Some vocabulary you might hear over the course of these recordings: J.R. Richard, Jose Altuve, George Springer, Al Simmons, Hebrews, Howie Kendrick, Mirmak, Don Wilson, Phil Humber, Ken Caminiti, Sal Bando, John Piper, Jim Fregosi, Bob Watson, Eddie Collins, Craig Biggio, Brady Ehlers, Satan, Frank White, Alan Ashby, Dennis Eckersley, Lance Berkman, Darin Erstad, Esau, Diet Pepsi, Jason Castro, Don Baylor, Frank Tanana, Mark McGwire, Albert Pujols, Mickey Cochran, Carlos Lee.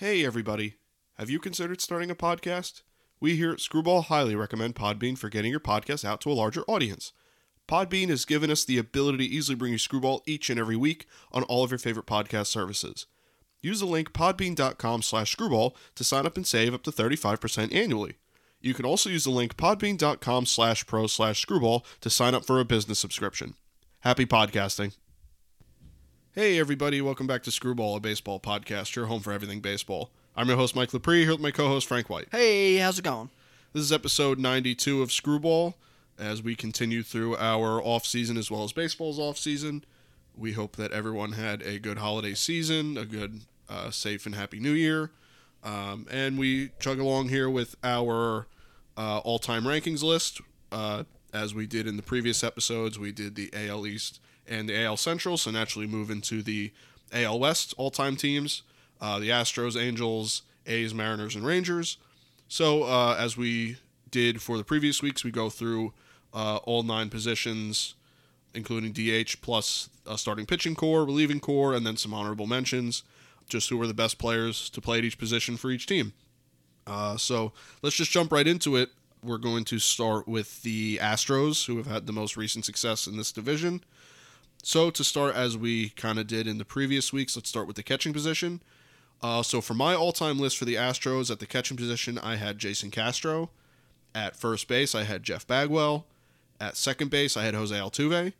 Hey everybody, have you considered starting a podcast? We here at Screwball highly recommend Podbean for getting your podcast out to a larger audience. Podbean has given us the ability to easily bring you Screwball each and every week on all of your favorite podcast services. Use the link podbean.com/screwball to sign up and save up to 35% annually. You can also use the link podbean.com/pro/screwball to sign up for a business subscription. Happy podcasting. Hey everybody, welcome back to Screwball, a baseball podcast, your home for everything baseball. I'm your host Mike Lepre, here with my co-host Frank White. Hey, how's it going? This is episode 92 of Screwball, as we continue through our off-season as well as baseball's off-season. We hope that everyone had a good holiday season, a good, safe and happy new year, and we chug along here with our all-time rankings list. As we did in the previous episodes, we did the AL East and the AL Central, so naturally move into the AL West all-time teams, the Astros, Angels, A's, Mariners, and Rangers. So as we did for the previous weeks, we go through all nine positions, including DH, plus a starting pitching core, relieving core, and then some honorable mentions, just who were the best players to play at each position for each team. So let's just jump right into it. We're going to start with the Astros, who have had the most recent success in this division. So to start, as we kind of did in the previous weeks, let's start with the catching position. So for my all-time list for the Astros, at the catching position, I had Jason Castro. At first base, I had Jeff Bagwell. At second base, I had Jose Altuve.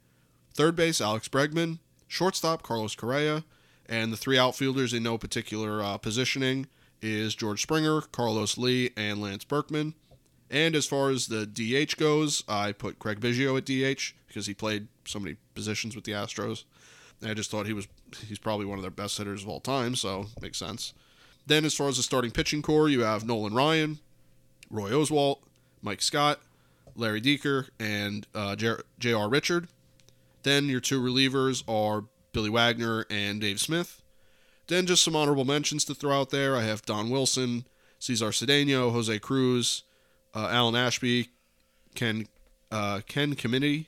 Third base, Alex Bregman. Shortstop, Carlos Correa. And the three outfielders in no particular positioning is George Springer, Carlos Lee, and Lance Berkman. And as far as the DH goes, I put Craig Biggio at DH because he played so many positions with the Astros. And I just thought he's probably one of their best hitters of all time, so makes sense. Then as far as the starting pitching core, you have Nolan Ryan, Roy Oswalt, Mike Scott, Larry Dierker, and J.R. Richard. Then your two relievers are Billy Wagner and Dave Smith. Then just some honorable mentions to throw out there. I have Don Wilson, Cesar Cedeno, Jose Cruz, Alan Ashby, Ken Caminiti,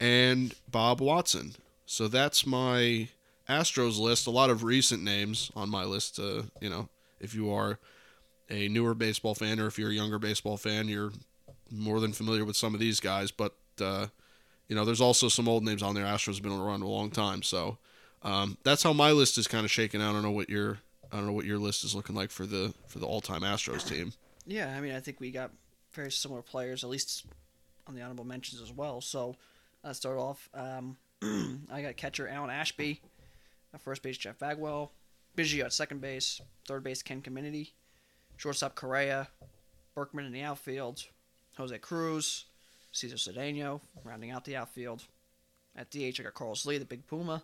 and Bob Watson. So that's my Astros list. A lot of recent names on my list. You know, if you are a newer baseball fan or if you're a younger baseball fan, you're more than familiar with some of these guys. But, you know, there's also some old names on there. Astros have been around a long time. So that's how my list is kind of shaken out. I don't know what your list is looking like for the all-time Astros team. Yeah, I mean, I think we got very similar players, at least on the honorable mentions as well. So, let's start off. I got catcher Alan Ashby, at first base Jeff Bagwell, Biggio at second base, third base Ken Caminiti, shortstop Correa, Berkman in the outfield, Jose Cruz, Cesar Cedeno, rounding out the outfield. At DH, I got Carlos Lee, the big Puma.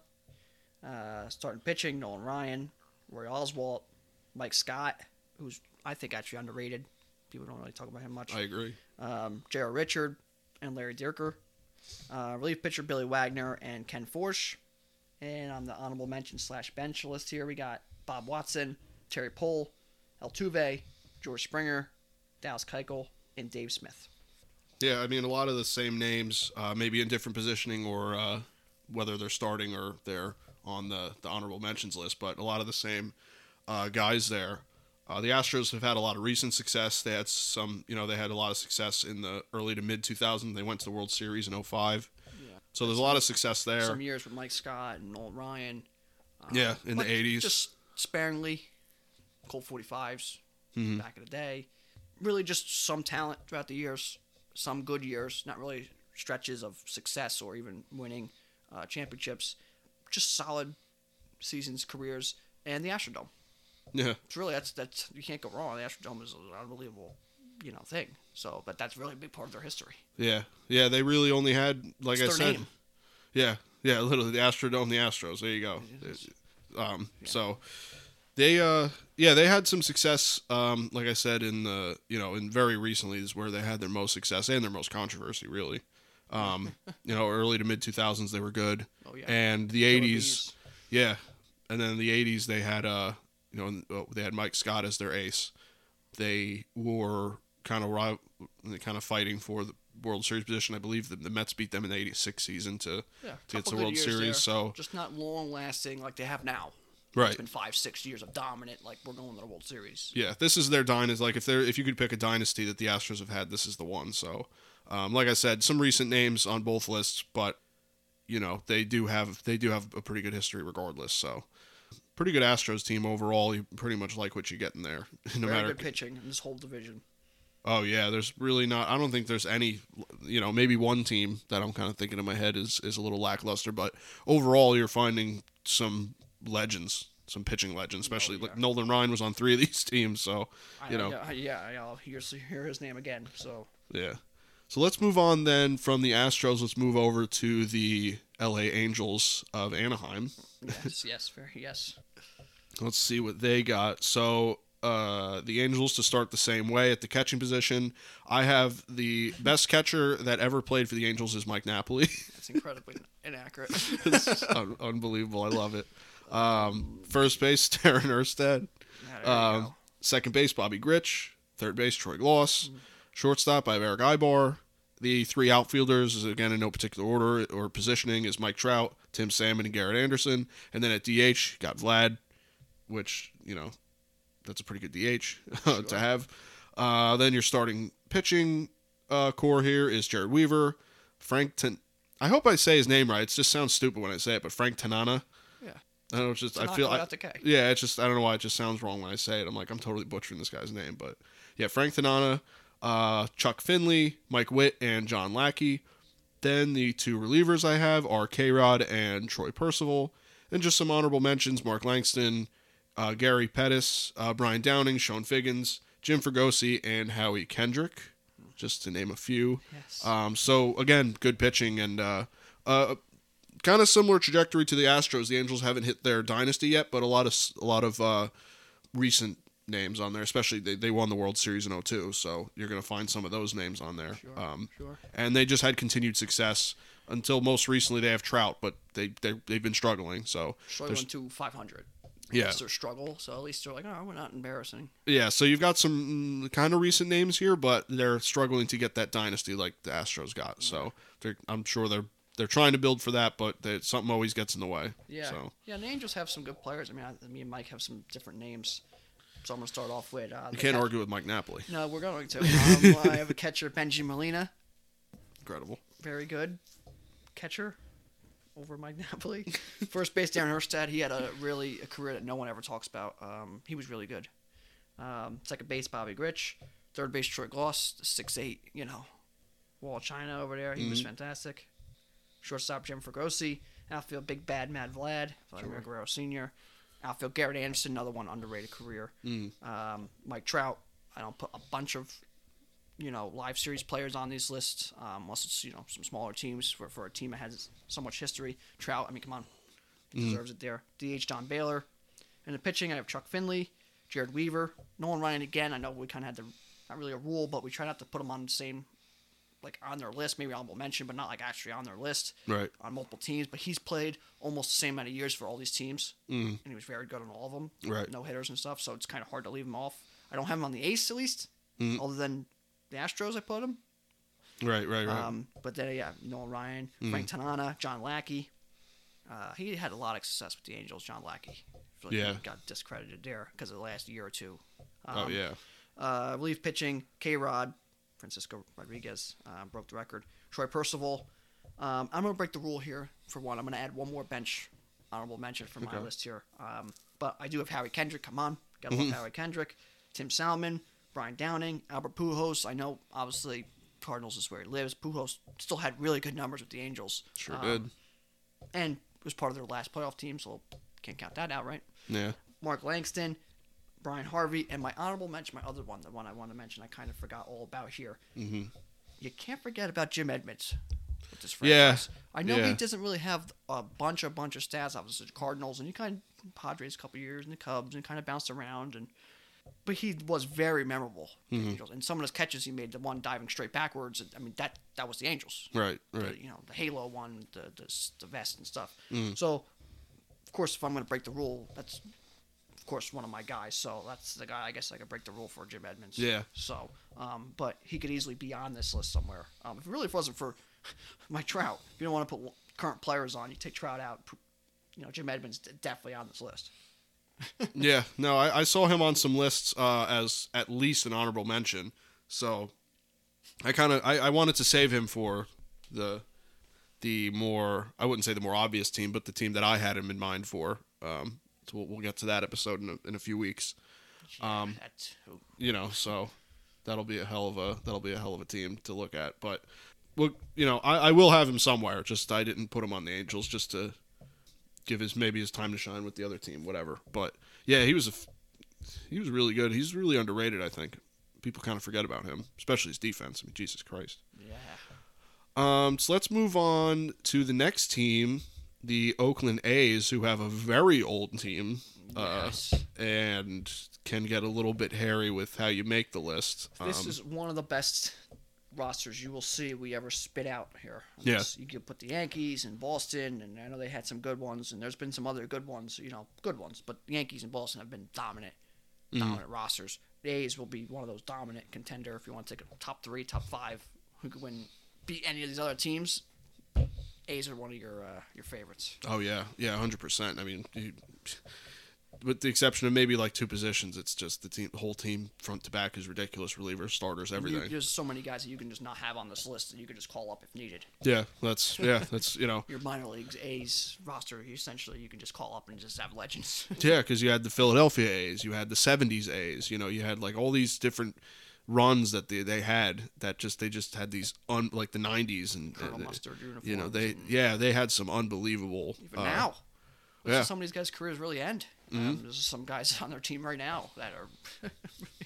Starting pitching, Nolan Ryan, Roy Oswalt, Mike Scott, who's I think actually underrated. People don't really talk about him much. I agree. J.R. Richard and Larry Dierker. Relief pitcher Billy Wagner and Ken Forsch. And on the honorable mention / bench list here, we got Bob Watson, Terry Pohl, Altuve, George Springer, Dallas Keuchel, and Dave Smith. Yeah, I mean, a lot of the same names, maybe in different positioning or whether they're starting or they're on the honorable mentions list, but a lot of the same guys there. The Astros have had a lot of recent success. They had a lot of success in the early to mid 2000s. They went to the World Series in 2005. Yeah. So there's a lot of success there. Some years with Mike Scott and Nolan Ryan. In the 80s. Just sparingly. Colt 45s back in the day. Really just some talent throughout the years. Some good years. Not really stretches of success or even winning championships. Just solid seasons, careers, and the Astrodome. Yeah, it's really that's you can't go wrong. The Astrodome is an unbelievable, thing. So, but that's really a big part of their history. Yeah. They really only had, like it's I said, name. yeah, literally the Astrodome, the Astros. There you go. So they they had some success. Like I said, in the in very recently is where they had their most success and their most controversy, really. Early to mid 2000s they were good. Oh yeah, and the 80s, yeah, and then the 80s they had they had Mike Scott as their ace. They were kind of fighting for the World Series position. I believe the Mets beat them in the 86 season to get to the World Series. There. So just not long lasting like they have now. Right. It's been 5-6 years of dominant, like, we're going to the World Series. Yeah, this is their dynasty. Like, if you could pick a dynasty that the Astros have had, this is the one. So, like I said, some recent names on both lists, but, you know, they do have a pretty good history regardless. So, pretty good Astros team overall. You pretty much like what you get in there. Very good pitching in this whole division. Oh, yeah, there's really not... I don't think there's any... You know, maybe one team that I'm kind of thinking in my head is a little lackluster, but overall you're finding some... legends, some pitching legends, especially like Nolan Ryan was on three of these teams, so you know. Yeah, I'll hear his name again. So yeah, so let's move on then from the Astros. Let's move over to the L.A. Angels of Anaheim. Yes. Let's see what they got. So the Angels to start the same way at the catching position. I have the best catcher that ever played for the Angels is Mike Napoli. That's incredibly inaccurate. It's unbelievable. I love it. First base, Darin Erstad. Second base, Bobby Grich. Third base, Troy Glaus. Shortstop, I have Eric Ibar. The three outfielders, is again in no particular order or positioning, is Mike Trout, Tim Salmon, and Garrett Anderson. And then at DH, got Vlad, which, you know, that's a pretty good DH to have. Then your starting pitching core here is Jared Weaver, Frank I hope I say his name right. It just sounds stupid when I say it, but Frank Tanana. I don't know, it's just, I feel like, yeah, it's just, I don't know why, it just sounds wrong when I say it. I'm like, I'm totally butchering this guy's name, but yeah, Frank Tanana, Chuck Finley, Mike Witt, and John Lackey. Then the two relievers I have are K-Rod and Troy Percival. And just some honorable mentions, Mark Langston, Gary Pettis, Brian Downing, Sean Figgins, Jim Fregosi, and Howie Kendrick, just to name a few. Yes. So again, good pitching and, kind of similar trajectory to the Astros. The Angels haven't hit their dynasty yet, but a lot of recent names on there, especially they won the World Series in 2002, so you're going to find some of those names on there. Sure. And they just had continued success until most recently they have Trout, but they've been struggling. So struggling to 500. Yeah. It's their struggle, so at least they're like, oh, we're not embarrassing. Yeah, so you've got some kind of recent names here, but they're struggling to get that dynasty like the Astros got. So I'm sure they're trying to build for that, but something always gets in the way. Yeah. So. Yeah, and the Angels have some good players. I mean, me and Mike have some different names. So I'm going to start off with... you can't argue with Mike Napoli. No, we're going to. I have a catcher, Benji Molina. Incredible. Very good. Catcher over Mike Napoli. First base, Darin Erstad. He had a career that no one ever talks about. He was really good. Second base, Bobby Grich. Third base, Troy Glaus. 6'8", you know. Wall of China over there. He was fantastic. Shortstop Jim Fregosi, outfield Big Bad Mad Vlad, Vladimir Guerrero Sr., outfield Garrett Anderson, another one underrated career. Mike Trout. I don't put a bunch of, you know, live series players on these lists unless it's, you know, some smaller teams for a team that has so much history. Trout, I mean, come on, he deserves it there. DH Don Baylor, and the pitching I have Chuck Finley, Jared Weaver, Nolan Ryan again. I know we kind of had not really a rule, but we try not to put them on the same. Like on their list, maybe honorable mention, but not like actually on their list. Right. On multiple teams, but he's played almost the same amount of years for all these teams, and he was very good on all of them. Right. No hitters and stuff, so it's kind of hard to leave him off. I don't have him on the ace at least, other than the Astros. I put him. Right. But then yeah, Nolan Ryan, Frank Tanana, John Lackey. He had a lot of success with the Angels. John Lackey. I feel like he got discredited there because of the last year or two. Relief pitching, K-Rod. Francisco Rodriguez broke the record. Troy Percival. I'm going to break the rule here for one. I'm going to add one more bench honorable mention for my list here. But I do have Howie Kendrick. Come on. Got to love Howie Kendrick. Tim Salmon, Brian Downing, Albert Pujols. I know, obviously, Cardinals is where he lives. Pujols still had really good numbers with the Angels. Sure did. And was part of their last playoff team, so can't count that out, right? Yeah. Mark Langston. Brian Harvey, and my honorable mention, my other one, the one I want to mention, I kind of forgot all about here. You can't forget about Jim Edmonds with his franchise. I know he doesn't really have a bunch of stats, obviously the Cardinals, and he kind of Padres a couple of years, and the Cubs, and kind of bounced around, but he was very memorable. And some of those catches he made, the one diving straight backwards, I mean, that was the Angels. Right. The, you know, the Halo one, the vest and stuff. So, of course, if I'm going to break the rule, that's... Of course, one of my guys, so that's the guy I guess I could break the rule for, Jim Edmonds. Yeah. So, but he could easily be on this list somewhere. If it really wasn't for my Trout, if you don't want to put current players on, you take Trout out, you know, Jim Edmonds definitely on this list. Yeah, no, I saw him on some lists as at least an honorable mention. So I kind of I wanted to save him for the more, I wouldn't say the more obvious team, but the team that I had him in mind for. So we'll get to that episode in a few weeks. You know, so that'll be a hell of a team to look at. But look, you know, I will have him somewhere. Just I didn't put him on the Angels just to give his time to shine with the other team, whatever. But yeah, he was really good. He's really underrated, I think. People kind of forget about him, especially his defense. I mean, Jesus Christ. Yeah. So let's move on to the next team, the Oakland A's, who have a very old team, yes, and can get a little bit hairy with how you make the list. This is one of the best rosters you will see we ever spit out here. Yeah. You can put the Yankees and Boston, and I know they had some good ones, and there's been some other good ones, but the Yankees and Boston have been dominant rosters. The A's will be one of those dominant contender. If you want to take a top three, top five, who could beat any of these other teams, A's are one of your favorites. Oh, yeah. Yeah, 100%. I mean, with the exception of maybe like two positions, it's just the whole team front to back is ridiculous. Relievers, starters, everything. There's so many guys that you can just not have on this list that you can just call up if needed. Yeah, that's you know. Your minor leagues A's roster, essentially, you can just call up and just have legends. Yeah, because you had the Philadelphia A's, you had the 70s A's, you know, you had like all these different runs that they had that they just had these like the 90s and Colonel Mustard uniforms. You know, they had some unbelievable. Even now. Yeah. Some of these guys' careers really end. There's some guys on their team right now that are really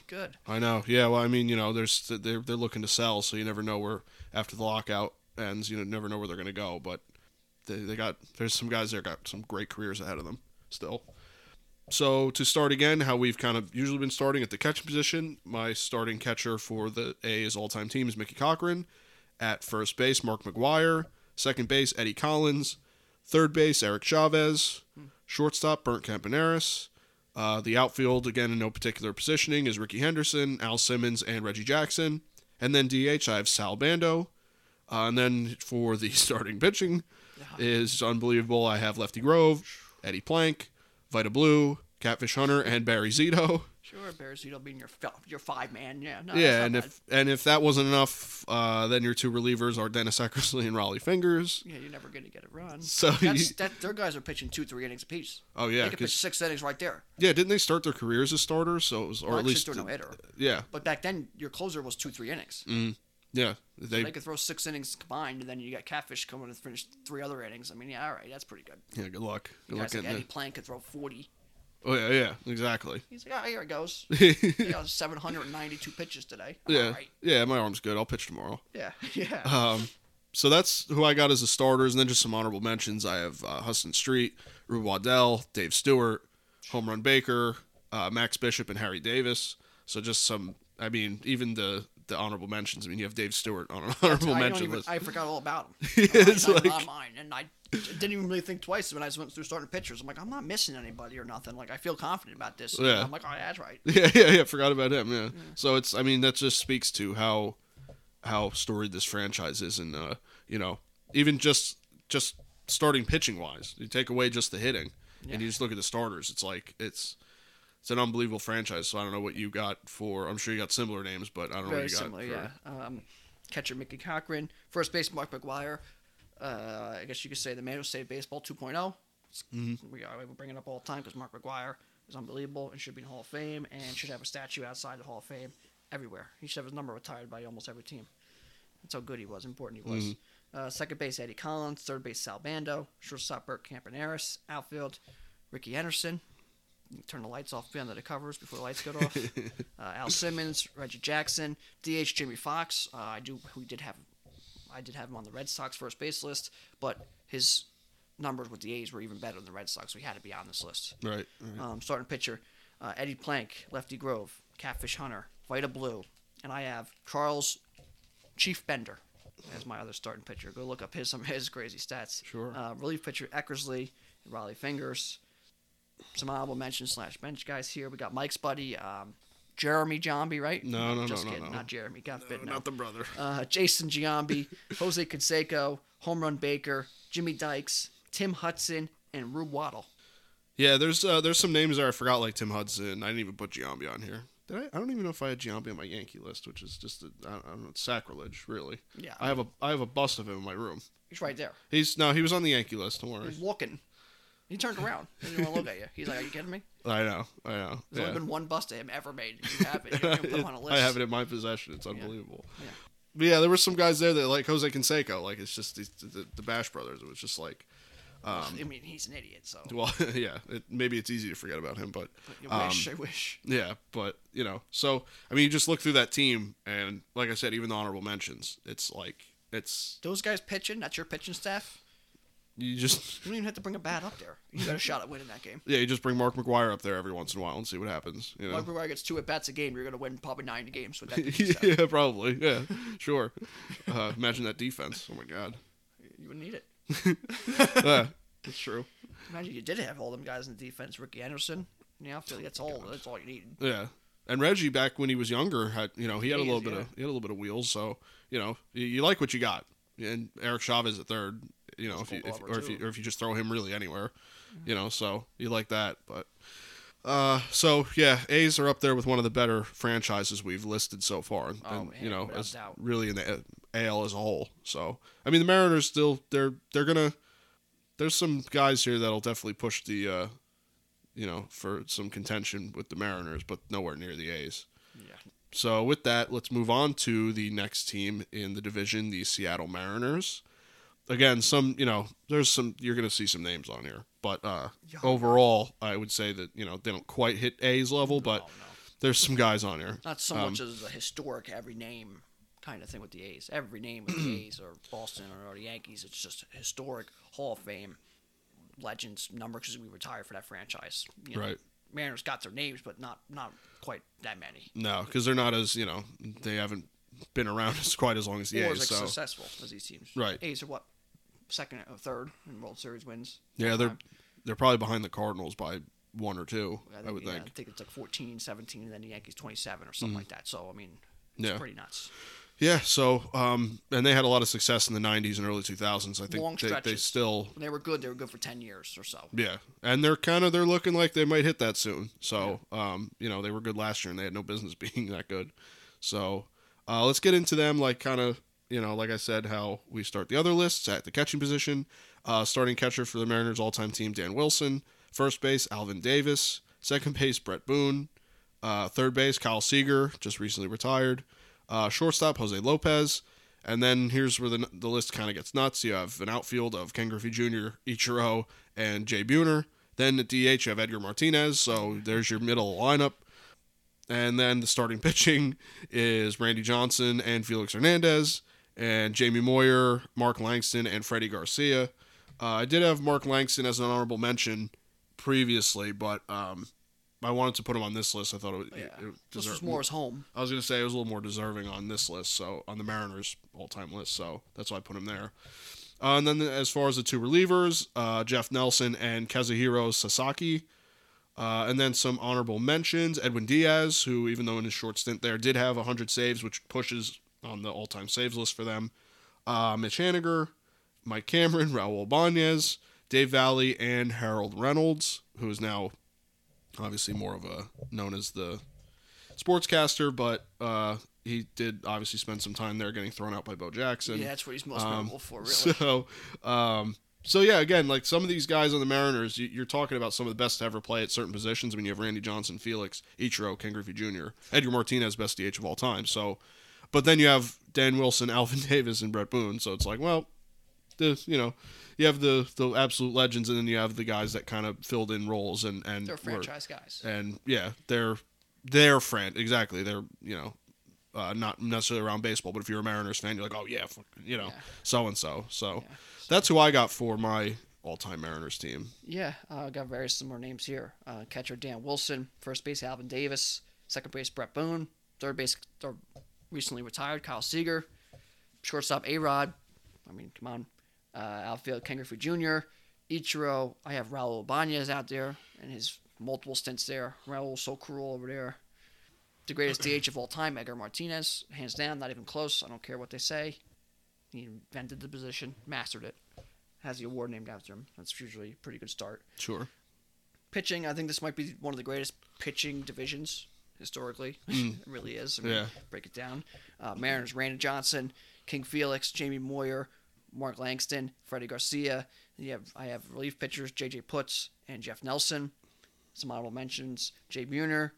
good. I know. Yeah. Well, I mean, you know, they're looking to sell, so you never know where after the lockout ends. You never know where they're going to go. But there's some guys there got some great careers ahead of them still. So to start again, how we've kind of usually been starting at the catching position. My starting catcher for the A's all-time team is Mickey Cochran. At first base, Mark McGwire. Second base, Eddie Collins. Third base, Eric Chavez. Shortstop, Burnt Campaneris. The outfield, again, in no particular positioning, is Ricky Henderson, Al Simmons, and Reggie Jackson. And then DH, I have Sal Bando. And then for the starting pitching is unbelievable. I have Lefty Grove, Eddie Plank, Vita Blue, Catfish Hunter, and Barry Zito. Sure, Barry Zito being your five man. Yeah. No, yeah, and if that wasn't enough, then your two relievers are Dennis Eckersley and Raleigh Fingers. Yeah, you're never gonna get a run. So their guys are pitching 2-3 innings apiece. Oh yeah, they could pitch 6 innings right there. Yeah, didn't they start their careers as starters? So it was, or at least no hitter. Yeah. But back then, your closer was 2-3 innings. Mm. Yeah, so they could throw 6 innings combined, and then you got Catfish coming to finish 3 other innings. I mean, yeah, all right, that's pretty good. Yeah, good luck. Good luck. Like Eddie Plank could throw 40. Oh, yeah, exactly. He's like, oh, here it goes. You know, 792 pitches today. Yeah, all right. Yeah, my arm's good. I'll pitch tomorrow. Yeah. So that's who I got as the starters. And then just some honorable mentions. I have Huston Street, Rube Waddell, Dave Stewart, Home Run Baker, Max Bishop, and Harry Davis. So just some, I mean, even the honorable mentions. I mean, you have Dave Stewart on an honorable mention list. I forgot all about him. It's not mine. And I didn't even really think twice when I just went through starting pitchers. I'm like, I'm not missing anybody or nothing. Like, I feel confident about this. Yeah. I'm like, oh, that's right. Yeah. Forgot about him. Yeah. So it's, I mean, that just speaks to how storied this franchise is, and you know, even just starting pitching wise, you take away just the hitting, and you just look at the starters. It's like it's an unbelievable franchise. So I don't know what you got for. I'm sure you got similar names, but I don't know what you got. Very similar, for... yeah. Catcher Mickey Cochran, first base Mark McGwire. I guess you could say the man who saved baseball 2.0. Mm-hmm. We bring it up all the time because Mark McGwire is unbelievable and should be in the Hall of Fame and should have a statue outside the Hall of Fame everywhere. He should have his number retired by almost every team. That's how good he was, important he was. Mm-hmm. Second base Eddie Collins, third base Sal Bando, shortstop Bert Campaneris, outfield Ricky Henderson. Turn the lights off under the covers before the lights go off. Al Simmons, Reggie Jackson, DH Jimmy Fox. I did have him on the Red Sox first base list, but his numbers with the A's were even better than the Red Sox, so he had to be on this list. Right. Starting pitcher, Eddie Plank, Lefty Grove, Catfish Hunter, Vita Blue, and I have Charles Chief Bender as my other starting pitcher. Go look up some of his crazy stats. Sure. Relief pitcher Eckersley, Raleigh Fingers. Some honorable mentions / bench guys here. We got Mike's buddy, Jeremy Giambi, right? No, not Jeremy. God forbid, not the brother. Jason Giambi, Jose Canseco, Home Run Baker, Jimmy Dykes, Tim Hudson, and Rube Waddell. Yeah, there's some names there I forgot, like Tim Hudson. I didn't even put Giambi on here. Did I? I don't even know if I had Giambi on my Yankee list, which is just I don't know, it's sacrilege, really. Yeah. I have a bust of him in my room. He's right there. He was on the Yankee list. Don't worry. He's looking. He turned around. He didn't want to look at you. He's like, "Are you kidding me?" I know. There's only been one bust of him ever made. You have it. You can put him on a list. I have it in my possession. It's unbelievable. Yeah. But yeah, there were some guys there that, like Jose Canseco. Like, it's just the Bash Brothers. It was just like. I mean, he's an idiot, so. Well, yeah, maybe it's easy to forget about him, but I wish. Yeah, but, you know, so, I mean, you just look through that team, and like I said, even the honorable mentions, it's like, it's... Those guys pitching, that's your pitching staff? You don't even have to bring a bat up there. You got a shot at winning that game. Yeah, you just bring Mark McGwire up there every once in a while and see what happens. You know? Mark McGwire gets 2 at-bats a game, you're going to win probably 9 games with that defense. Yeah, probably, yeah, sure. Imagine that defense. Oh, my God. You wouldn't need it. That's true. Imagine you did have all them guys in the defense. Ricky Anderson, you know, I feel like that's all you need. Yeah, and Reggie back when he was younger had, you know, he had a little bit of wheels. So, you know, you like what you got. And Eric Chavez at third, you know, if you just throw him really anywhere, mm-hmm. you know, so you like that. But so yeah, A's are up there with one of the better franchises we've listed so far, and you know, as really in the AL as a whole. So I mean, the Mariners still they're gonna. There's some guys here that'll definitely push the, you know, for some contention with the Mariners, but nowhere near the A's. Yeah. So with that, let's move on to the next team in the division, the Seattle Mariners. Again, you're going to see some names on here, but overall, I would say that, you know, they don't quite hit A's level, but there's some guys on here. Not so much as a historic every name kind of thing with the A's. Every name with the A's or Boston or the Yankees, it's just historic Hall of Fame legends number because we retired for that franchise. You know, right. Mariners got their names, but not quite that many. No, because they're not as, you know, they haven't been around as quite as long as the A's. Or as successful as these teams. Right. A's are what? Second or third in World Series wins. Yeah, they're probably behind the Cardinals by 1 or 2, I would think. I think it's like 14, 17, and then the Yankees 27 or something like that. So, I mean, it's pretty nuts. Yeah, so, and they had a lot of success in the 90s and early 2000s. I think long stretches. They still... When they were good. They were good for 10 years or so. Yeah, and they're looking like they might hit that soon. So, you know, they were good last year, and they had no business being that good. So, let's get into them, like, kind of, you know, like I said, how we start the other lists at the catching position. Starting catcher for the Mariners all-time team, Dan Wilson. First base, Alvin Davis. Second base, Brett Boone. Third base, Kyle Seager, just recently retired. Shortstop, Jose Lopez. And then here's where the list kind of gets nuts. You have an outfield of Ken Griffey Jr., Ichiro, and Jay Buhner. Then at DH, you have Edgar Martinez. So there's your middle lineup. And then the starting pitching is Randy Johnson and Felix Hernandez, and Jamie Moyer, Mark Langston, and Freddie Garcia. I did have Mark Langston as an honorable mention previously, but... I wanted to put him on this list. I thought it deserved. This was more his home. I was going to say it was a little more deserving on this list, so on the Mariners' all-time list, so that's why I put him there. And then as far as the 2 relievers, Jeff Nelson and Kazuhiro Sasaki. And then some honorable mentions, Edwin Diaz, who even though in his short stint there did have 100 saves, which pushes on the all-time saves list for them. Mitch Haniger, Mike Cameron, Raul Banez, Dave Valle, and Harold Reynolds, who is now... obviously more of a known as the sportscaster, but he did obviously spend some time there getting thrown out by Bo Jackson. Yeah, that's what he's most memorable for, really. So yeah, again, like some of these guys on the Mariners, you're talking about some of the best to ever play at certain positions. I mean, you have Randy Johnson, Felix, Ichiro, Ken Griffey Jr., Edgar Martinez, best DH of all time. So, but then you have Dan Wilson, Alvin Davis, and Brett Boone. So it's like, well, you know, you have the absolute legends, and then you have the guys that kind of filled in roles and they're franchise guys. And yeah, they're exactly. They're, you know, not necessarily around baseball, but if you're a Mariners fan, you're like, oh yeah, you know, so and so. So that's who I got for my all-time Mariners team. Yeah, I got very similar names here. Catcher Dan Wilson, first base Alvin Davis, second base Brett Boone, third base recently retired Kyle Seager, shortstop A-Rod. I mean, come on. Outfield Ken Griffey Jr., Ichiro. I have Raul Banez out there and his multiple stints there. Raul so cruel over there. The greatest DH of all time, Edgar Martinez, hands down, not even close. I don't care what they say. He invented the position, mastered it. Has the award named after him. That's usually a pretty good start. Sure. pitching, I think this might be one of the greatest pitching divisions historically. It really is. I mean, break it down. Mariners, Randy Johnson, King Felix, Jamie Moyer, Mark Langston, Freddie Garcia. I have relief pitchers, J.J. Putz and Jeff Nelson. Some honorable mentions, Jay Buhner,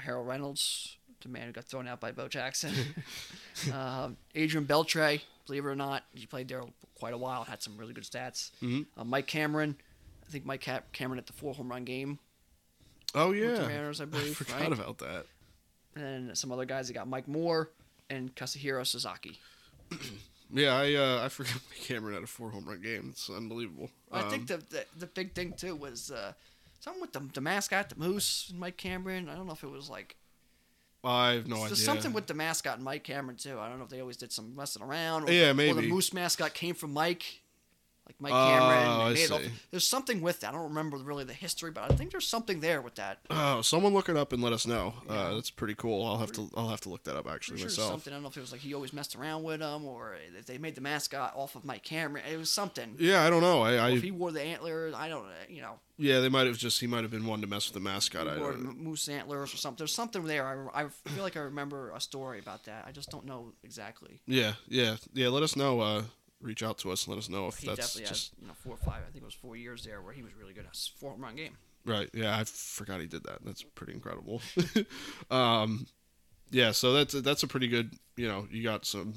Harold Reynolds, the man who got thrown out by Bo Jackson. Adrian Beltre, believe it or not, he played there quite a while, had some really good stats. Mike Cameron, I think Mike Cameron at the 4-home run game. Oh, yeah. With the Mariners, I believe. I forgot about that. And some other guys. They got Mike Moore and Kazuhiro Sasaki. I forgot Mike Cameron had a 4-home run game. It's unbelievable. I think the big thing, too, was... something with the mascot, the moose, and Mike Cameron. I don't know if it was like... I have no idea. There's something with the mascot and Mike Cameron, too. I don't know if they always did some messing around. Or, maybe. Or the moose mascot came from Mike. Like Mike Cameron. Oh, there's something with that. I don't remember really the history, but I think there's something there with that. Oh, someone look it up and let us know. That's pretty cool. I'll have to look that up, actually, myself. Something. I don't know if it was like he always messed around with them, or if they made the mascot off of Mike Cameron. It was something. Yeah, I don't know. If he wore the antlers, I don't know, Yeah, they might have he might have been one to mess with the mascot. Or moose antlers or something. There's something there. I feel like I remember a story about that. I just don't know exactly. Yeah. Let us know. Reach out to us and let us know if he that's just... Had, 4 or 5, I think it was 4 years there where he was really good at a 4-home run game. Right, yeah, I forgot he did that. That's pretty incredible. So that's a pretty good, you got some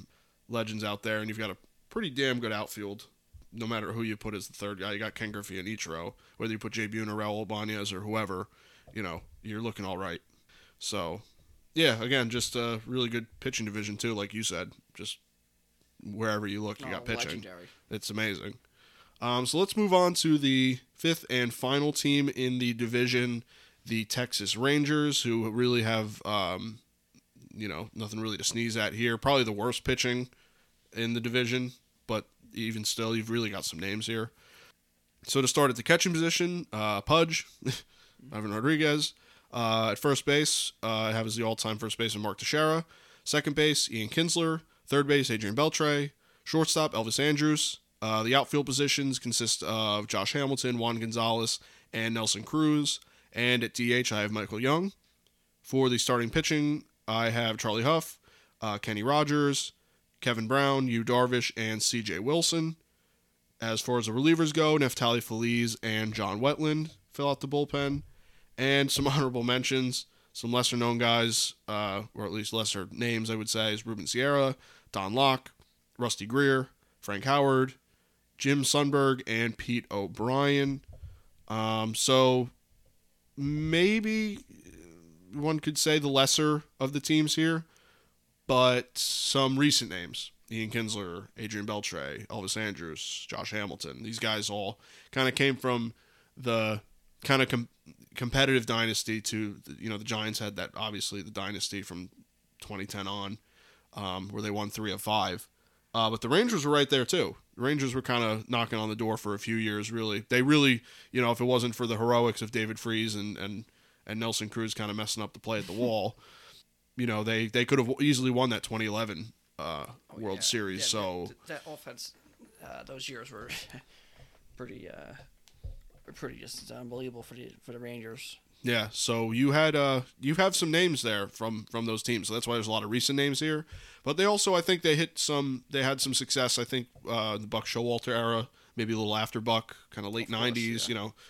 legends out there, and you've got a pretty damn good outfield, no matter who you put as the third guy. You got Ken Griffey and Ichiro. Whether you put Jay Buhner, Raul Ibanez, or whoever, you're looking all right. So, yeah, again, just a really good pitching division, too, like you said, just... Wherever you look, you got pitching. Legendary. It's amazing. So let's move on to the fifth and final team in the division, the Texas Rangers, who really have, nothing really to sneeze at here. Probably the worst pitching in the division, but even still, you've really got some names here. So to start at the catching position, Pudge, Ivan Rodriguez. At first base, I have as the all-time first baseman Mark Teixeira. Second base, Ian Kinsler. Third base, Adrian Beltre. Shortstop, Elvis Andrus. The outfield positions consist of Josh Hamilton, Juan Gonzalez, and Nelson Cruz. And at DH, I have Michael Young. For the starting pitching, I have Charlie Hough, Kenny Rogers, Kevin Brown, Yu Darvish, and C.J. Wilson. As far as the relievers go, Neftali Feliz and John Wetland fill out the bullpen. And some honorable mentions, some lesser-known guys, or at least lesser names, I would say, is Ruben Sierra, Don Locke, Rusty Greer, Frank Howard, Jim Sundberg, and Pete O'Brien. So maybe one could say the lesser of the teams here, but some recent names, Ian Kinsler, Adrian Beltre, Elvis Andrus, Josh Hamilton, these guys all kind of came from the kind of competitive dynasty to, the Giants had that, obviously, the dynasty from 2010 on. Where they won 3 of 5. But the Rangers were right there, too. The Rangers were kind of knocking on the door for a few years, really. They really, if it wasn't for the heroics of David Freese and Nelson Cruz kind of messing up the play at the wall, they could have easily won that 2011 World Series. Yeah, so that offense, those years were pretty just unbelievable for the Rangers. Yeah, so you have some names there from those teams. So that's why there's a lot of recent names here. But they also, I think, they had some success, I think, in the Buck Showalter era, maybe a little after Buck, kind of late 90s,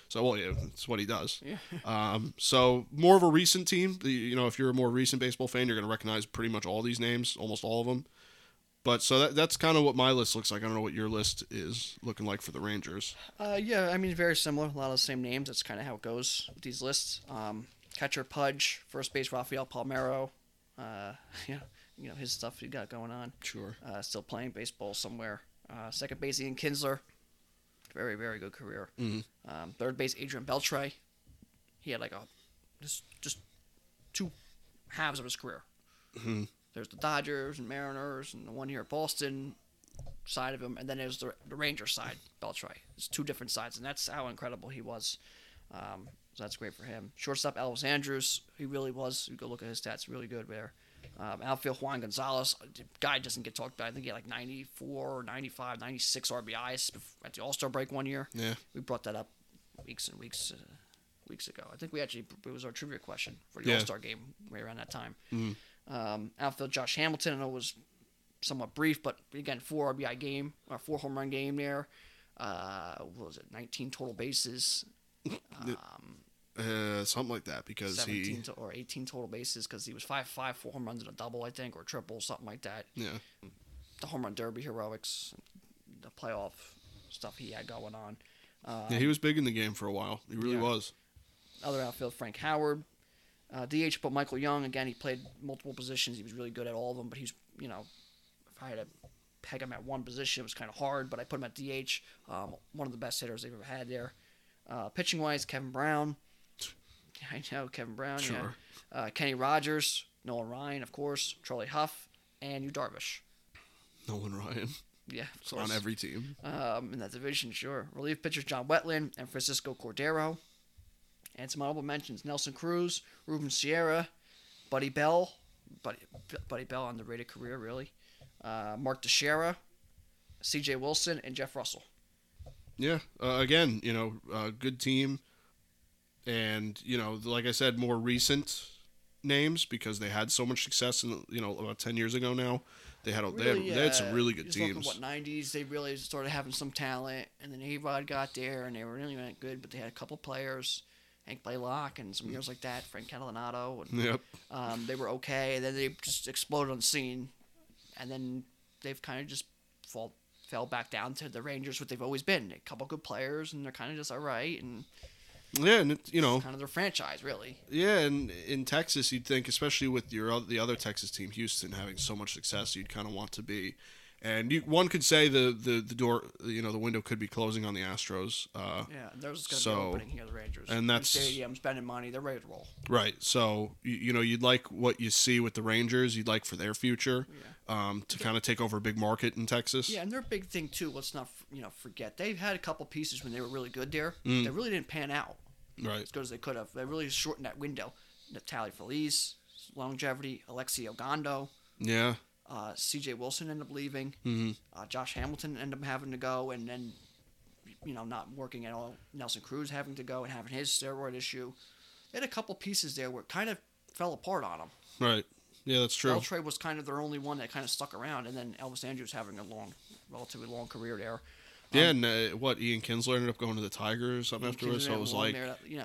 So, that's what he does. Yeah. So more of a recent team. If you're a more recent baseball fan, you're going to recognize pretty much all these names, almost all of them. But so that's kind of what my list looks like. I don't know what your list is looking like for the Rangers. I mean, very similar. A lot of the same names. That's kind of how it goes with these lists. Catcher Pudge, first base Rafael Palmeiro. His stuff he got going on. Sure. Still playing baseball somewhere. Second base Ian Kinsler, very very good career. Mm-hmm. Third base Adrian Beltre. He had just 2 halves of his career. Mm-hmm. There's the Dodgers and Mariners and the one here at Boston side of him. And then there's the Rangers side, Beltre. It's 2 different sides, and that's how incredible he was. So that's great for him. Shortstop, Elvis Andrus. He really was. You go look at his stats. Really good there. Outfield, Juan Gonzalez. The guy doesn't get talked about. I think he had 94, 95, 96 RBIs at the All-Star break one year. Yeah. We brought that up weeks and weeks weeks ago. I think we actually, it was our trivia question for the All-Star game right around that time. Mm-hmm. Outfield Josh Hamilton, I know, was somewhat brief, but again, 4 RBI game, 4 home run game there. What was it, 19 total bases? Something like that, because he... or 18 total bases, because he was 5-5, 4 home runs and a double, I think, or triple, something like that. Yeah. The home run derby heroics, the playoff stuff he had going on. He was big in the game for a while. He really was. Other outfield, Frank Howard. DH, but Michael Young, again, he played multiple positions. He was really good at all of them, but he's, you know, if I had to peg him at one position, it was kind of hard, but I put him at DH. One of the best hitters they've ever had there. Pitching-wise, Kevin Brown. I know, Kevin Brown. Sure. Yeah. Kenny Rogers, Nolan Ryan, of course, Charlie Huff, and Yu Darvish. Nolan Ryan. Yeah, of course. On every team. In that division, sure. Relief pitchers, John Wetland and Francisco Cordero. And some honorable mentions, Nelson Cruz, Ruben Sierra, Buddy Bell. Buddy Bell on the rated career, really. Mark Teixeira, C.J. Wilson, and Jeff Russell. Yeah, again, you know, good team. And, you know, like I said, more recent names because they had so much success, in, you know, about 10 years ago now. They had some really good teams. What, 90s, they really started having some talent. And then A-Rod got there, and they were really not good, but they had a couple players, Hank Blaylock and some years like that, Frank Catalanato. And, they were okay. And then they just exploded on the scene. And then they've kind of just fell back down to the Rangers, what they've always been. A couple good players, and they're kind of just all right. And... yeah, and you know, it's kind of their franchise, really. Yeah, and in Texas, you'd think, especially with the other Texas team, Houston, having so much success, you'd kind of want to be. And one could say the door, you know, the window could be closing on the Astros. Yeah, there's going to be an opening here, the Rangers. And that's the stadium spending money; they're ready to roll. Right. So you know, you'd like what you see with the Rangers. You'd like for their future, to kind of take over a big market in Texas. Yeah, and their big thing too. Let's not forget they've had a couple pieces when they were really good there. Mm. They really didn't pan out as good as they could have. They really shortened that window. Natali Feliz, longevity, Alexi Ogando. Yeah. C.J. Wilson ended up leaving. Mm-hmm. Josh Hamilton ended up having to go, and then, you know, not working at all. Nelson Cruz having to go and having his steroid issue. They had a couple pieces there where it kind of fell apart on them. Right. Yeah, that's true. Beltre was kind of their only one that kind of stuck around, and then Elvis Andrus having a relatively long career there. Yeah, and Ian Kinsler ended up going to the Tigers or something afterwards. So it was like,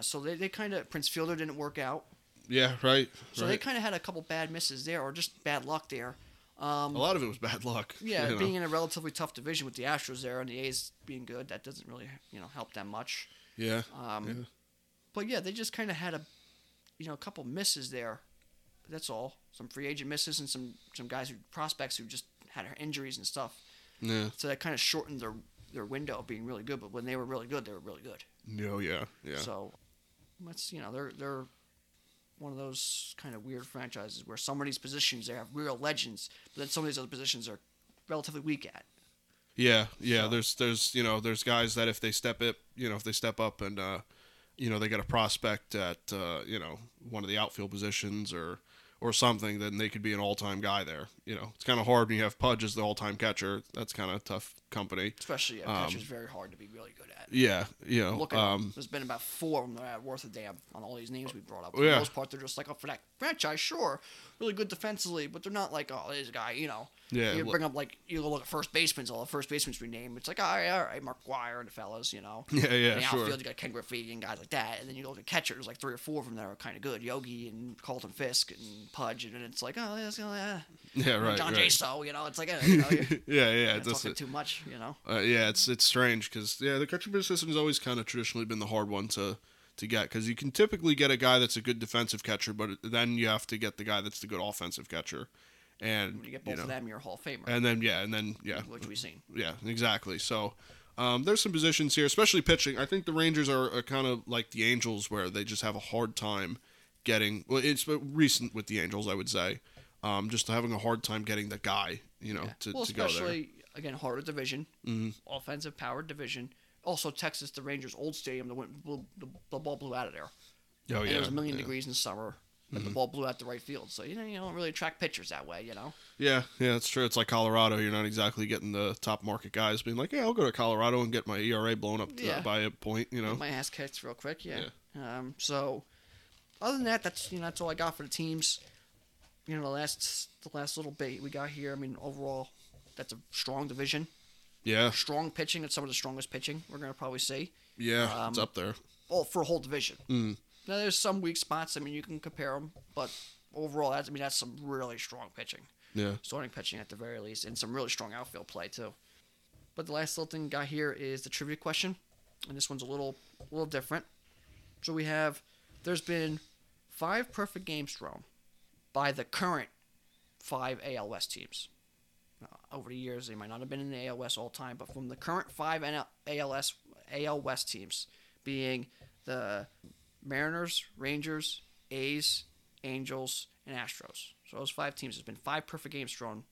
so they kind of, Prince Fielder didn't work out. Yeah, right. So they kind of had a couple bad misses there, or just bad luck there. A lot of it was bad luck. Yeah, being in a relatively tough division with the Astros there and the A's being good, that doesn't really help them much. Yeah. But yeah, they just kind of had a couple misses there. That's all. Some free agent misses and some guys prospects who just had injuries and stuff. Yeah. So that kind of shortened their window of being really good. But when they were really good, they were really good. No, yeah. So that's they're one of those kind of weird franchises where some of these positions they have real legends, but then some of these other positions are relatively weak at. Yeah. So. There's guys that if they step up and they get a prospect at one of the outfield positions or something, then they could be an all-time guy there. It's kind of hard when you have Pudge as the all-time catcher. That's kind of tough company. Especially catcher's very hard to be really good at. Yeah, there's been about 4 of them that are worth a damn on all these names we brought up. For the most part, they're just like, for that franchise, sure, really good defensively, but they're not like, this guy, Yeah. You bring up you look at first basemen, all the first basemen we name. It's like, all right, Mark McGwire and the fellas, Yeah, yeah, sure. In the outfield, you got Ken Griffey and guys like that, and then you look at catcher, there's 3 or 4 of them that are kind of good. Yogi and Carlton Fisk and Pudge, and it's like, yeah, right, John Jaso, it's like, yeah, it's talking too much, it's strange because the catcher position has always kind of traditionally been the hard one to get because you can typically get a guy that's a good defensive catcher, but then you have to get the guy that's the good offensive catcher, and when you get both of them, you're a Hall of Famer, and then which we've seen, exactly. So. There's some positions here, especially pitching. I think the Rangers are kind of like the Angels where they just have a hard time getting – well, it's recent with the Angels, I would say, just having a hard time getting the guy, to go there. Especially, again, harder division, offensive power division. Also, Texas, the Rangers' old stadium, the ball blew out of there. Oh, and it was a million degrees in the summer. And the ball blew out the right field. So, you don't really attract pitchers that way, Yeah, that's true. It's like Colorado. You're not exactly getting the top market guys being like, I'll go to Colorado and get my ERA blown up by a point, My ass kicks real quick, yeah. So other than that, that's all I got for the teams. The last little bit we got here. I mean, overall, that's a strong division. Yeah. Strong pitching. It's some of the strongest pitching we're gonna probably see. Yeah, it's up there. Oh, for a whole division. Mm. Now there's some weak spots. I mean, you can compare them, but overall, that's some really strong pitching. Yeah. Starting pitching at the very least, and some really strong outfield play too. But the last little thing we got here is the trivia question, and this one's a little different. So we have, there's been 5 perfect games thrown by the current 5 AL West teams. Over the years, they might not have been in the AL West all time, but from the current 5 AL West teams, being the Mariners, Rangers, A's, Angels, and Astros. So those 5 teams, there's been 5 perfect games thrown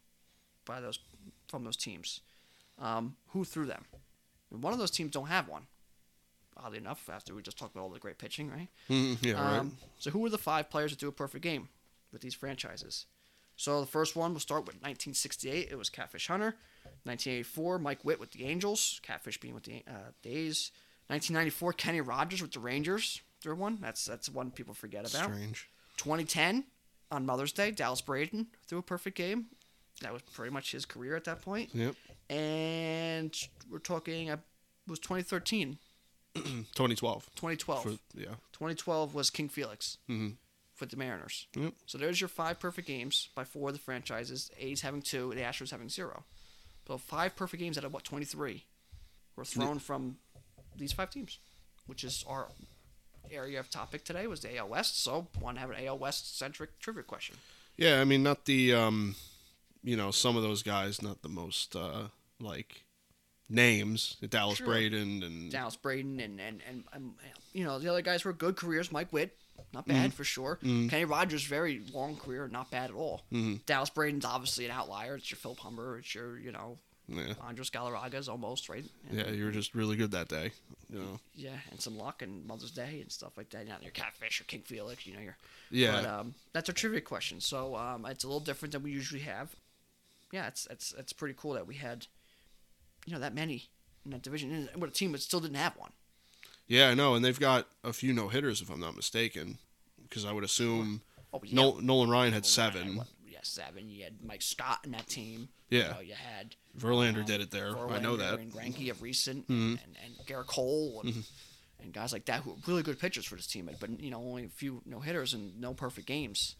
by those from those teams. Who threw them? And one of those teams don't have one. Oddly enough, after we just talked about all the great pitching, right? Right. So who were the 5 players that threw a perfect game with these franchises? So the first one, we'll start with 1968. It was Catfish Hunter. 1984, Mike Witt with the Angels. Catfish being with the A's. 1994, Kenny Rogers with the Rangers. Third one. That's one people forget about. Strange. 2010, on Mother's Day, Dallas Braden threw a perfect game. That was pretty much his career at that point. Yep. And we're talking, it was 2013. 2012. 2012 was King Felix for the Mariners. Yep. So there's your 5 perfect games by 4 of the franchises. A's having 2, and the Astros having 0. So 5 perfect games out of 23 were thrown from these 5 teams, which is our area of topic today was the AL West. So want to have an AL West centric trivia question? Yeah, I mean, not the some of those guys, not the most names, Dallas Braden and the other guys were good careers. Mike Witt, not bad for sure. Kenny Rogers, very long career, not bad at all. Dallas Braden's obviously an outlier. It's your Phil Humber, it's your Andres Galarraga's almost right. And, you were just really good that day. Yeah, and some luck and Mother's Day and stuff like that. Now your Catfish or King Felix, But that's our trivia question. So it's a little different than we usually have. Yeah, it's pretty cool that we had. That many in that division. And what a team that still didn't have one. Yeah, I know. And they've got a few no-hitters, if I'm not mistaken. Because I would assume Nolan Ryan had 7. Yeah, 7. You had Mike Scott in that team. Yeah. You had... Verlander did it there. Verlander, I know that. And Greinke of recent. And Garrett Cole. And, and guys like that who were really good pitchers for this team. But, only a few no-hitters and no perfect games.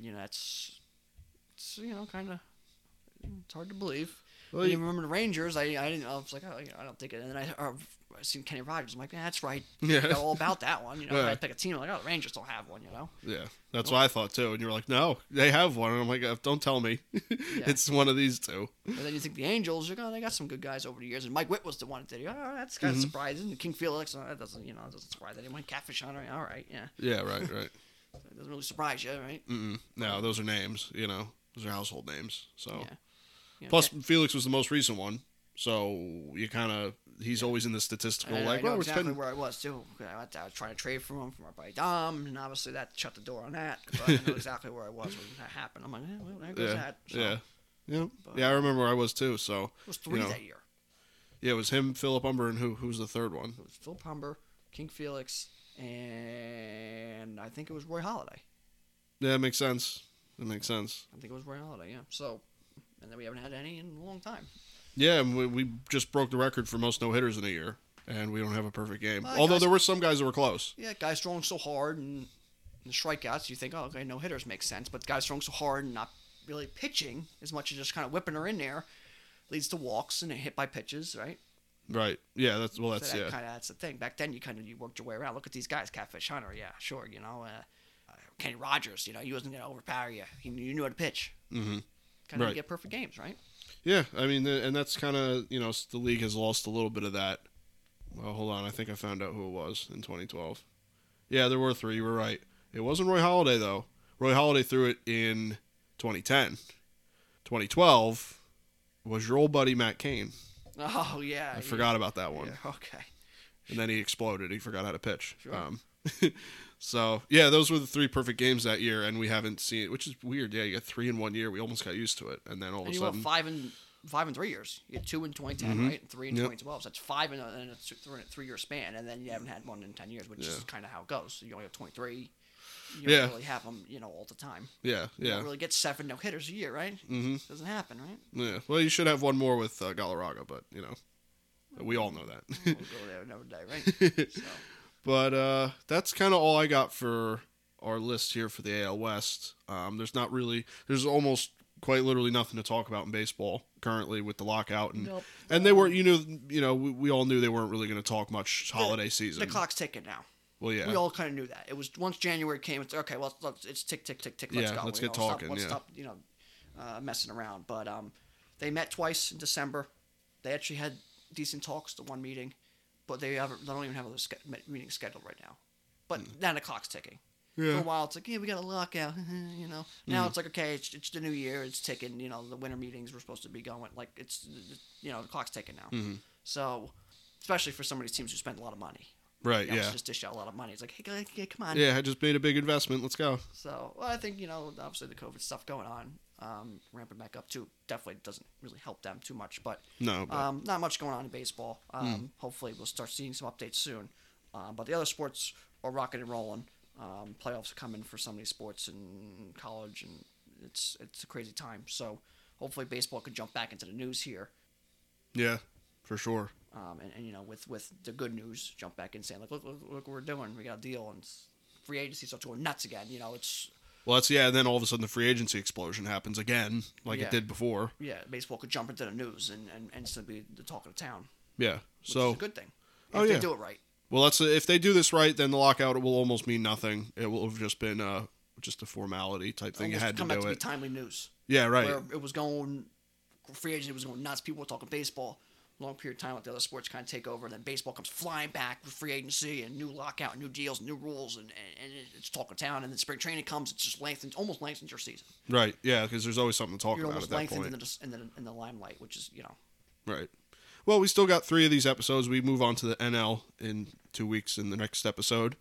That's... It's, kind of... It's hard to believe. Well, I remember the Rangers. I didn't. I was like, I don't think it. And then I seen Kenny Rogers. I'm like, that's right. Yeah. I know all about that one. I pick a team. I'm like, the Rangers don't have one. Yeah, that's what I thought too. And you were like, no, they have one. And I'm like, don't tell me, it's one of these two. And then you think the Angels. They got some good guys over the years. And Mike Witt was the one that did. That's kind of surprising. King Felix. That doesn't. It doesn't surprise anyone. Catfish Hunter. All right. Yeah. Yeah. Right. Right. It doesn't really surprise you, right? No, those are names. Those are household names. So. Yeah. Plus, Felix was the most recent one, so you kind of he's always in the statistical. I know exactly where I was too. I was trying to trade for him from our buddy Dom, and obviously that shut the door on that. But I know exactly where I was when that happened. I'm like, there goes that. So, I remember where I was too. So it was 3 that year. Yeah, it was him, Philip Humber, and who's the third one? It was Philip Humber, King Felix, and I think it was Roy Halladay. Yeah, it makes sense. I think it was Roy Halladay. Yeah, so. And then we haven't had any in a long time. Yeah, and we just broke the record for most no-hitters in a year, and we don't have a perfect game. Although there were some guys that were close. Yeah, guys throwing so hard and the strikeouts, you think, no-hitters make sense. But guys throwing so hard and not really pitching as much as just kind of whipping her in there leads to walks and a hit by pitches, right? Right. Yeah, that's Kind of, that's the thing. Back then, you worked your way around. Look at these guys, Catfish Hunter, yeah, sure, Kenny Rogers, he wasn't going to overpower you. You knew how to pitch. Mm-hmm. Kind of get perfect games, right? Yeah, I mean, and that's kind of, the league has lost a little bit of that. Well, hold on. I think I found out who it was in 2012. Yeah, there were 3. You were right. It wasn't Roy Halladay, though. Roy Halladay threw it in 2010. 2012 was your old buddy Matt Cain. Oh, yeah. I forgot about that one. Yeah, okay. And then he exploded. He forgot how to pitch. Sure. So, yeah, those were the 3 perfect games that year, and we haven't seen it, which is weird. Yeah, you got 3 in one year. We almost got used to it, and then all of a sudden... 5 in 5 and 3 years. You had 2 in 2010, mm-hmm. right? And 3 in 2012. So that's 5 in a 3-year span, and then you haven't had 1 in 10 years, which is kind of how it goes. So you only have 23. You don't really have them, you know, all the time. You don't really get 7 no hitters a year, right? Mm-hmm. It doesn't happen, right? Yeah. Well, you should have one more with Galarraga, but you know, we all know that. We'll go there another day, right? So. But that's kind of all I got for our list here for the AL West. There's not really, there's almost quite literally nothing to talk about in baseball currently with the lockout, and and they weren't, you know, we all knew they weren't really going to talk much holiday season. The clock's ticking now. Well, yeah. We all kind of knew that. It was once January came, it's okay, well, it's tick, tick, tick, tick. Let's go. Let's get talking. Let's stop, you know, messing around. But they met twice in December. They actually had decent talks to one meeting, but they don't even have a meeting scheduled right now. But now the clock's ticking. Yeah. For a while, it's like, hey, we got a lockout, you know. Now it's like, okay, it's the new year. It's ticking, you know, the winter meetings were supposed to be going. Like, it's, you know, the clock's ticking now. Mm-hmm. So, especially for some of these teams who spend a lot of money. Right, you know, just dish out a lot of money. It's like, hey, come on. Yeah, I just made a big investment. Let's go. So, well, I think, you know, obviously the COVID stuff going on, ramping back up too, definitely doesn't really help them too much. But, not much going on in baseball. Hopefully we'll start seeing some updates soon. But the other sports are rocking and rolling. Playoffs are coming for so many sports and college, and it's a crazy time. So hopefully baseball could jump back into the news here. Yeah, for sure. And you know, with the good news, jump back in saying, like, look what we're doing. We got a deal, and free agency starts going nuts again. You know, it's... Well, that's, yeah, and then all of a sudden the free agency explosion happens again, like it did before. Yeah, baseball could jump into the news and still be the talk of the town. Yeah, so... Which is a good thing. If they do it right. Well, that's if they do this right, then the lockout will almost mean nothing. It will have just been just a formality type thing. You had to do it. Come back to be timely news. Yeah, right. Where it was going... Free agency was going nuts. People were talking baseball. Long period of time, let the other sports kind of take over, and then baseball comes flying back with free agency and new lockout, and new deals, and new rules, and it's talk of town. And then spring training comes; it's just almost lengthens your season. Right? Yeah, because there's always something to talk about at that point. You're almost lengthened in the limelight, which is, you know. Right. Well, we still got 3 of these episodes. We move on to the NL in 2 weeks in the next episode,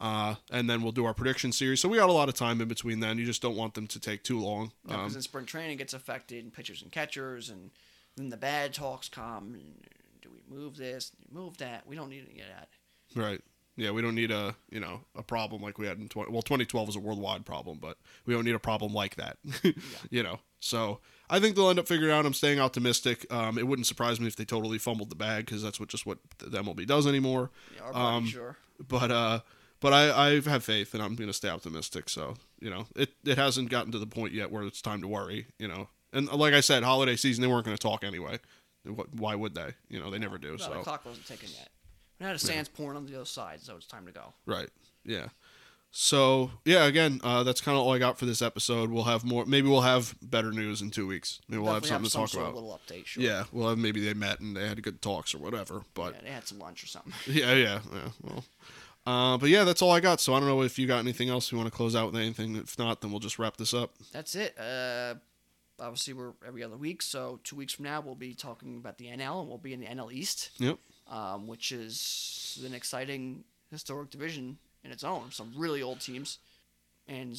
and then we'll do our prediction series. So we got a lot of time in between. Then you just don't want them to take too long. Because then spring training gets affected, and pitchers and catchers and. Then the bad talks come. And do we move this? Do we move that? We don't need any of that. Right. Yeah, we don't need a problem like we had in 2012 was a worldwide problem, but we don't need a problem like that. Yeah. You know. So I think they'll end up figuring out. I'm staying optimistic. It wouldn't surprise me if they totally fumbled the bag, because that's what the MLB does anymore. Yeah, I'm pretty sure. But I have faith, and I'm going to stay optimistic. So you know, it hasn't gotten to the point yet where it's time to worry. You know. And like I said, holiday season, they weren't going to talk anyway. Why would they? You know, they never do. No, the clock wasn't ticking yet. Now the sand's pouring on the other side, so it's time to go. Right. Yeah. So, yeah, again, that's kind of all I got for this episode. We'll have more. Maybe we'll have better news in 2 weeks. Maybe we'll have something to talk about. Little update, sure. Yeah. We'll have maybe they met and they had good talks or whatever. But yeah, they had some lunch or something. Yeah. Well. But yeah, that's all I got. So I don't know if you got anything else you want to close out with anything. If not, then we'll just wrap this up. That's it. Obviously, we're every other week, so 2 weeks from now, we'll be talking about the NL, and we'll be in the NL East, which is an exciting, historic division in its own. Some really old teams and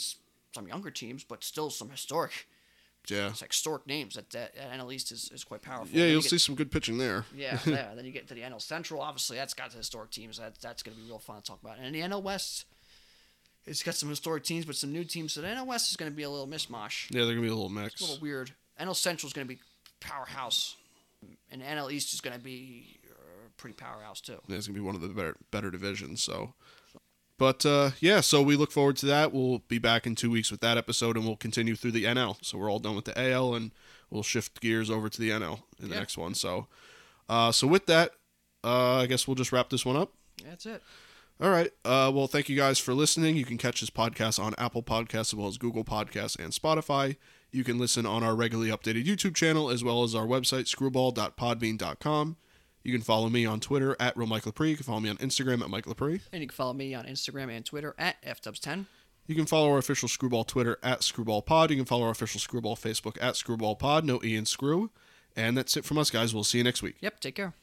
some younger teams, but still some historic. Yeah. It's historic names. That NL East is quite powerful. Yeah, you'll see some good pitching there. Yeah. Then you get to the NL Central. Obviously, that's got the historic teams. That's going to be real fun to talk about. And the NL West... It's got some historic teams, but some new teams. So the NL West is going to be a little mishmash. Yeah, they're going to be a little mix. It's a little weird. NL Central is going to be powerhouse, and NL East is going to be pretty powerhouse too. Yeah, it's going to be one of the better divisions. So we look forward to that. We'll be back in 2 weeks with that episode, and we'll continue through the NL. So we're all done with the AL, and we'll shift gears over to the NL in the next one. So, with that, I guess we'll just wrap this one up. That's it. All right. Well, thank you guys for listening. You can catch this podcast on Apple Podcasts as well as Google Podcasts and Spotify. You can listen on our regularly updated YouTube channel as well as our website, screwball.podbean.com. You can follow me on Twitter at RealMikeLapree. You can follow me on Instagram at MikeLapree. And you can follow me on Instagram and Twitter at FDubs10. You can follow our official Screwball Twitter at ScrewballPod. You can follow our official Screwball Facebook at ScrewballPod. No E in Screw. And that's it from us, guys. We'll see you next week. Yep. Take care.